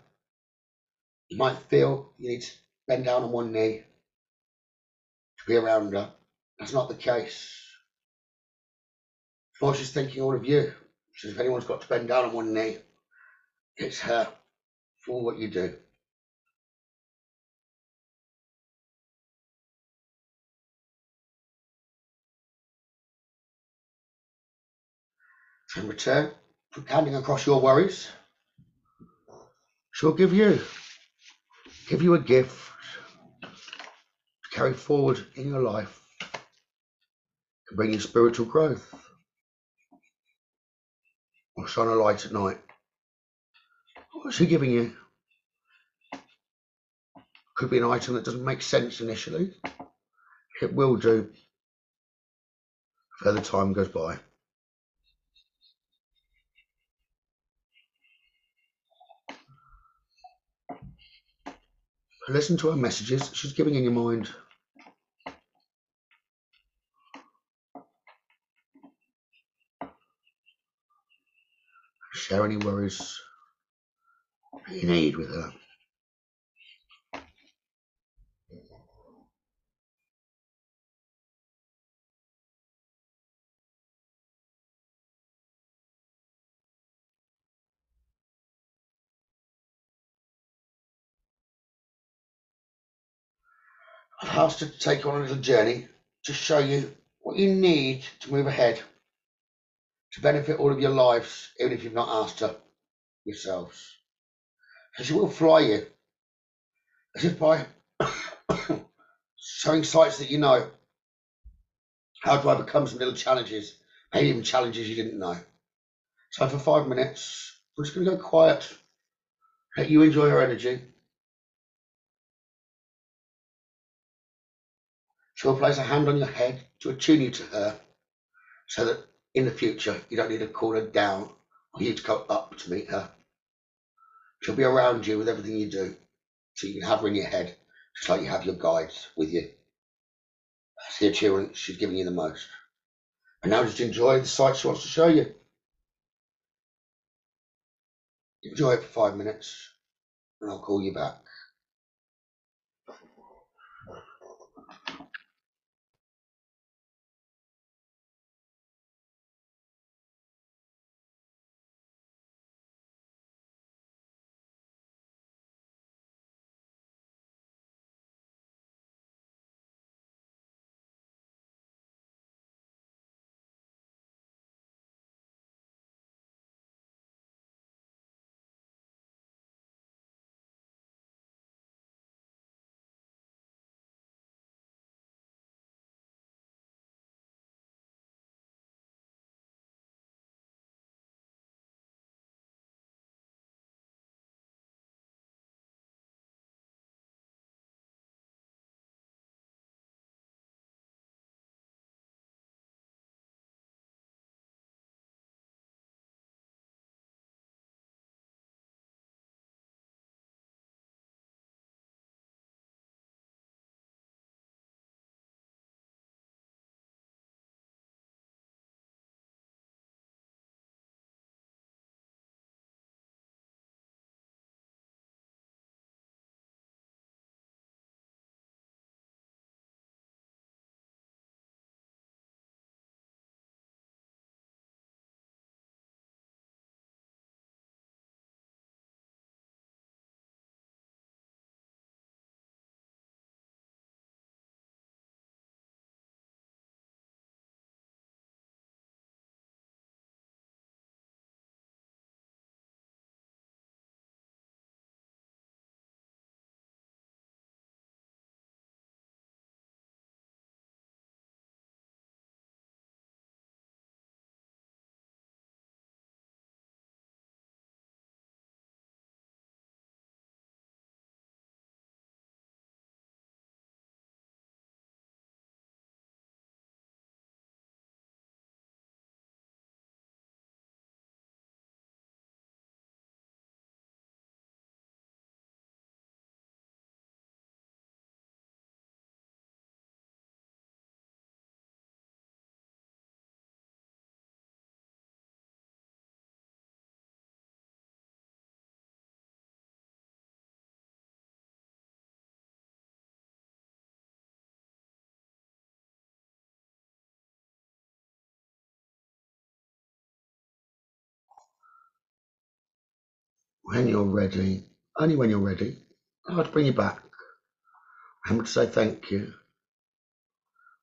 You might feel you need to bend down on one knee to be around her. That's not the case. Before she's thinking all of you. She says, if anyone's got to bend down on one knee, it's her for what you do. So in return, handing across your worries, she'll give you a gift to carry forward in your life and bring you spiritual growth. Or shine a light at night. What's she giving you? Could be an item that doesn't make sense initially. It will do as the time goes by. Listen to her messages she's giving in your mind. Share any worries you need with her. I've asked her to take you on a little journey to show you what you need to move ahead. To benefit all of your lives, even if you've not asked her yourselves. And she will fly you, as if by showing sights that you know, how to overcome some little challenges, maybe even challenges you didn't know. So for 5 minutes, we're just going to go quiet, let you enjoy her energy. She will place a hand on your head to attune you to her, so that in the future, you don't need to call her down or you need to go up to meet her. She'll be around you with everything you do, so you can have her in your head, just like you have your guides with you. That's the assurance she's giving you the most. And now just enjoy the sight she wants to show you. Enjoy it for 5 minutes, and I'll call you back. when you're ready, only when you're ready, I'd bring you back. I'm going to say thank you.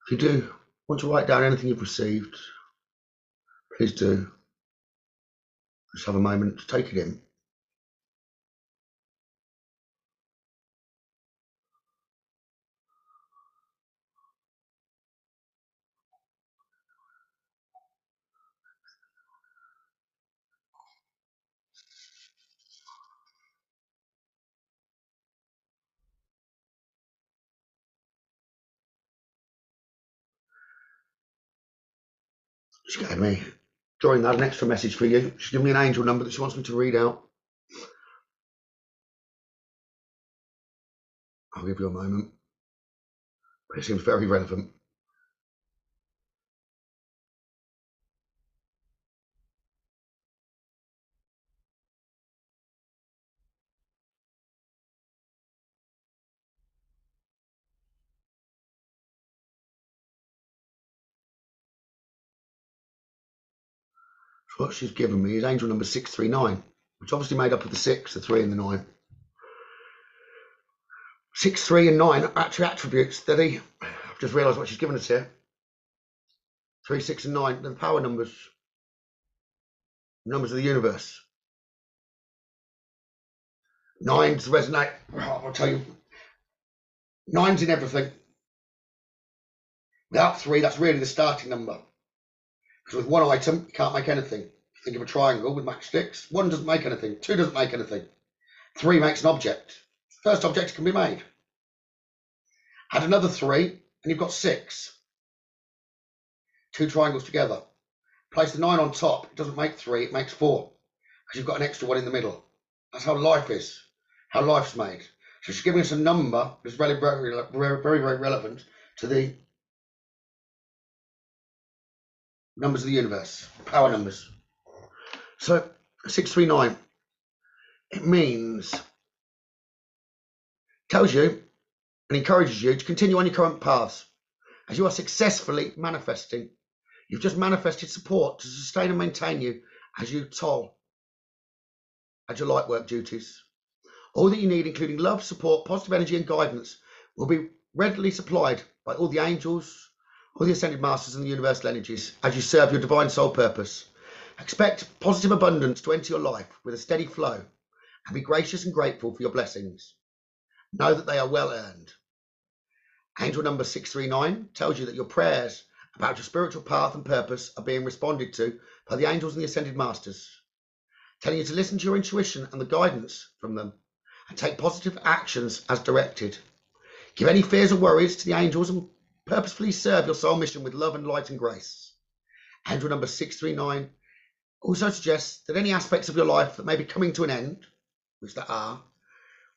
If you do want to write down anything you've received, please do. Just have a moment to take it in. She gave me, during that, an extra message for you. She's given me an angel number that she wants me to read out. I'll give you a moment. But it seems very relevant. What she's given me is angel number 639, which obviously made up of the 6, the 3 and the 9. 6, 3 and 9 are actually attributes that I've just realised what she's given us here. 3, 6 and 9, they're the power numbers. Numbers of the universe. 9s resonate, I'll tell you. 9's in everything. Without 3, that's really the starting number. Because with one item, you can't make anything. Think of a triangle with matchsticks. 1 doesn't make anything. 2 doesn't make anything. 3 makes an object. First object can be made. Add another 3, and you've got 6. 2 triangles together. Place the 9 on top. It doesn't make 3, it makes 4. Because you've got an extra 1 in the middle. That's how life is. How life's made. So she's giving us a number that's very, very, very, very relevant to the numbers of the universe, power numbers. So 639, it means, tells you and encourages you to continue on your current paths as you are successfully manifesting. You've just manifested support to sustain and maintain you as you toil at your light work duties. All that you need, including love, support, positive energy and guidance, will be readily supplied by all the angels, all the ascended masters and the universal energies as you serve your divine soul purpose. Expect positive abundance to enter your life with a steady flow and be gracious and grateful for your blessings. Know that they are well earned. Angel number 639 tells you that your prayers about your spiritual path and purpose are being responded to by the angels and the ascended masters, telling you to listen to your intuition and the guidance from them and take positive actions as directed. Give any fears or worries to the angels and purposefully serve your soul mission with love and light and grace. Angel number 639 also suggests that any aspects of your life that may be coming to an end, which there are,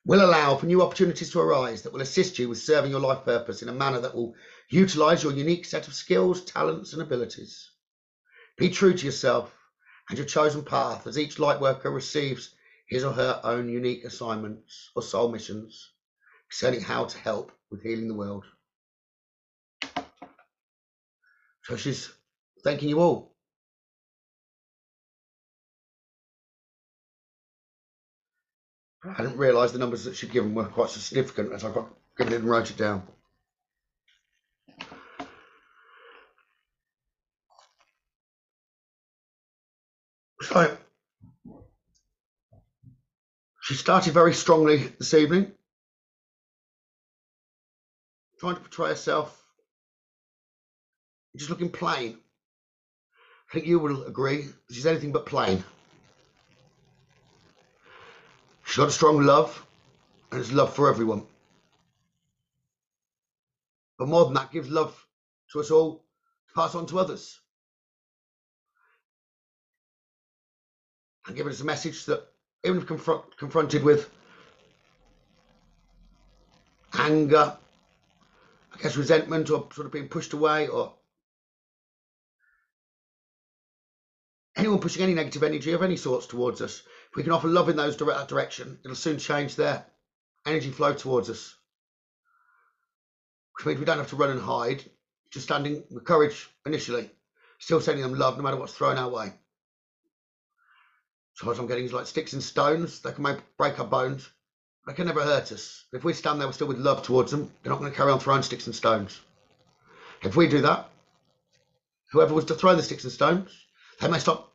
will allow for new opportunities to arise that will assist you with serving your life purpose in a manner that will utilise your unique set of skills, talents and abilities. Be true to yourself and your chosen path as each light worker receives his or her own unique assignments or soul missions concerning how to help with healing the world. So she's thanking you all. I didn't realise the numbers that she'd given were quite significant as I got given it and wrote it down. So she started very strongly this evening, trying to portray herself just looking plain. I think you will agree she's anything but plain. She's got a strong love, and it's love for everyone. But more than that, gives love to us all to pass on to others. And giving us a message that even if confronted with anger, I guess resentment, or sort of being pushed away, or anyone pushing any negative energy of any sorts towards us, if we can offer love in that direction, it'll soon change their energy flow towards us. Which means we don't have to run and hide, just standing with courage initially, still sending them love no matter what's thrown our way. So I'm getting like sticks and stones. They can break our bones. They can never hurt us. If we stand there still with love towards them, they're not going to carry on throwing sticks and stones. If we do that, whoever was to throw the sticks and stones, they may stop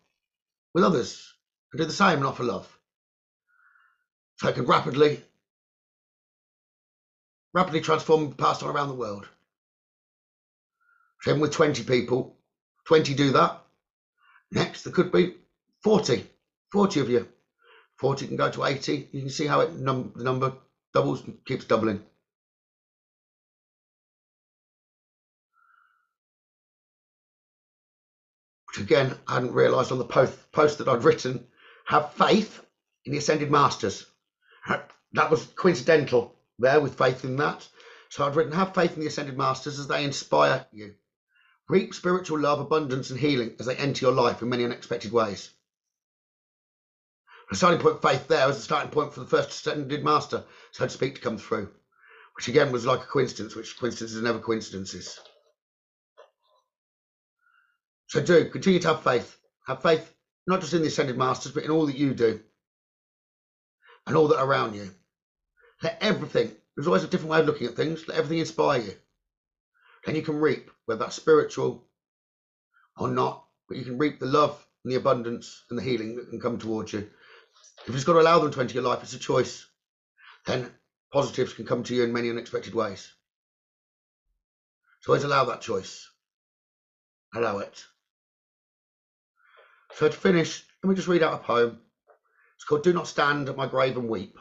with others and do the same and offer love. So they can rapidly transform and pass on around the world. So even with 20 people, 20 do that. Next, there could be 40 of you. 40 can go to 80. You can see how it the number doubles and keeps doubling. Which again, I hadn't realised on the post that I'd written, have faith in the Ascended Masters. That was coincidental there with faith in that. So I'd written, have faith in the Ascended Masters as they inspire you. Reap spiritual love, abundance and healing as they enter your life in many unexpected ways. The starting point, faith there, was the starting point for the first Ascended Master, so to speak, to come through. Which again was like a coincidence, which coincidences are never coincidences. So do, continue to have faith. Have faith, not just in the Ascended Masters, but in all that you do. And all that are around you. Let everything, there's always a different way of looking at things, let everything inspire you. Then you can reap, whether that's spiritual or not, but you can reap the love and the abundance and the healing that can come towards you. If you've just got to allow them to enter your life, it's a choice. Then positives can come to you in many unexpected ways. So always allow that choice. Allow it. So to finish, let me just read out a poem. It's called Do Not Stand at My Grave and Weep.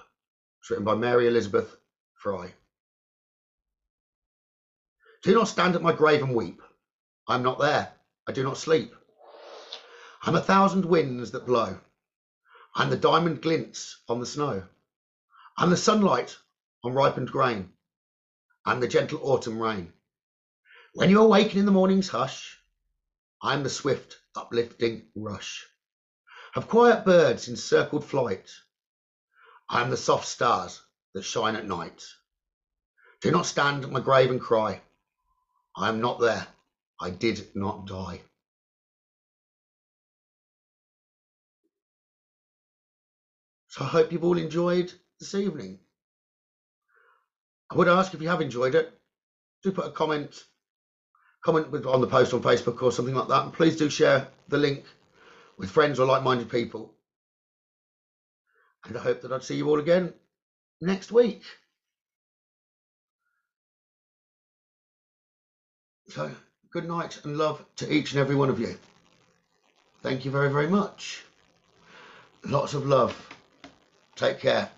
It's written by Mary Elizabeth Fry. Do not stand at my grave and weep. I am not there. I do not sleep. I'm a thousand winds that blow. I'm the diamond glints on the snow. I'm the sunlight on ripened grain. I'm the gentle autumn rain. When you awaken in the morning's hush, I'm the swift uplifting rush of quiet birds in circled flight. I am the soft stars that shine at night. Do not stand at my grave and cry. I am not there. I did not die. So I hope you've all enjoyed this evening. I would ask if you have enjoyed it, do put a comment on the post on Facebook or something like that, and please do share the link with friends or like-minded people. And I hope that I'd see you all again next week. So good night and love to each and every one of you. Thank you very, very much. Lots of love. Take care.